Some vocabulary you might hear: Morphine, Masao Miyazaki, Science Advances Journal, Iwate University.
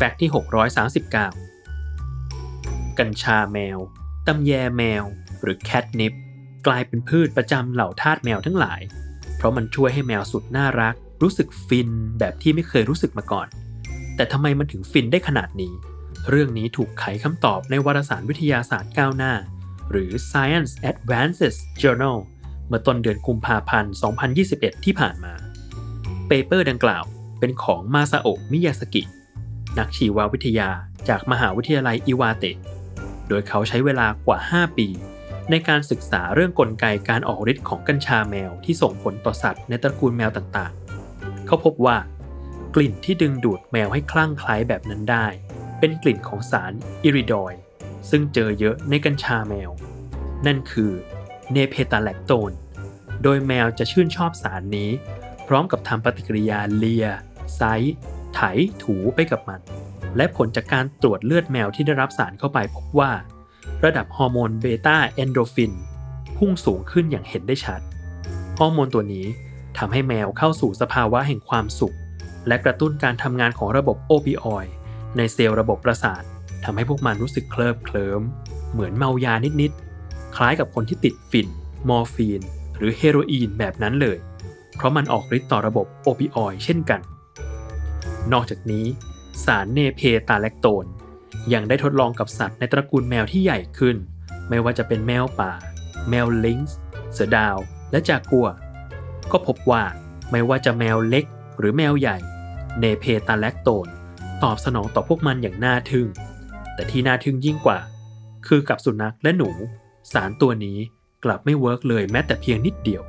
แฟกต์ที่639กัญชาแมวตำแยแมวหรือแคทนิปกลายเป็นพืชประจำเหล่าทาสแมวทั้งหลายเพราะมันช่วยให้แมวสุดน่ารักรู้สึกฟินแบบที่ไม่เคยรู้สึกมาก่อนแต่ทำไมมันถึงฟินได้ขนาดนี้เรื่องนี้ถูกไขคำตอบในวารสารวิทยาศาสตร์ก้าวหน้าหรือ Science Advances Journal เมื่อต้นเดือนกุมภาพันธ์ 2021 ที่ผ่านมาเปเปอร์ดังกล่าวเป็นของมาซาโอะ มิยาซากินักชีววิทยาจากมหาวิทยาลัยอิวาเตะโดยเขาใช้เวลากว่า 5 ปีในการศึกษาเรื่องกลไกการออกฤทธิ์ของกัญชาแมวที่ส่งผลต่อสัตว์ในตระกูลแมวต่างๆเขาพบว่ากลิ่นที่ดึงดูดแมวให้คลั่งไคล้แบบนั้นได้เป็นกลิ่นของสารอิริดอยซึ่งเจอเยอะในกัญชาแมวนั่นคือเนเพตาแลคโตนโดยแมวจะชื่นชอบสารนี้พร้อมกับทำปฏิกิริยาเลียไซไถถูไปกับมันและผลจากการตรวจเลือดแมวที่ได้รับสารเข้าไปพบว่าระดับฮอร์โมนเบต้าเอนโดรฟินพุ่งสูงขึ้นอย่างเห็นได้ชัดฮอร์โมนตัวนี้ทำให้แมวเข้าสู่สภาวะแห่งความสุขและกระตุ้นการทำงานของระบบโอปิออยด์ในเซลล์ระบบประสาททำให้พวกมันรู้สึกเคลิบเคลิ้มเหมือนเมายานิดๆคล้ายกับคนที่ติดฟินMorphineหรือเฮโรอีนแบบนั้นเลยเพราะมันออกฤทธิ์ต่อระบบโอปิออยด์เช่นกันนอกจากนี้สารเนเพตาแลคโตนยังได้ทดลองกับสัตว์ในตระกูลแมวที่ใหญ่ขึ้นไม่ว่าจะเป็นแมวป่าแมวลิงซ์เสือดาวและจากัวก็พบว่าไม่ว่าจะแมวเล็กหรือแมวใหญ่เนเพตาแลคโตนตอบสนองต่อพวกมันอย่างน่าทึ่งแต่ที่น่าทึ่งยิ่งกว่าคือกับสุนัขและหนูสารตัวนี้กลับไม่เวิร์กเลยแม้แต่เพียงนิดเดียว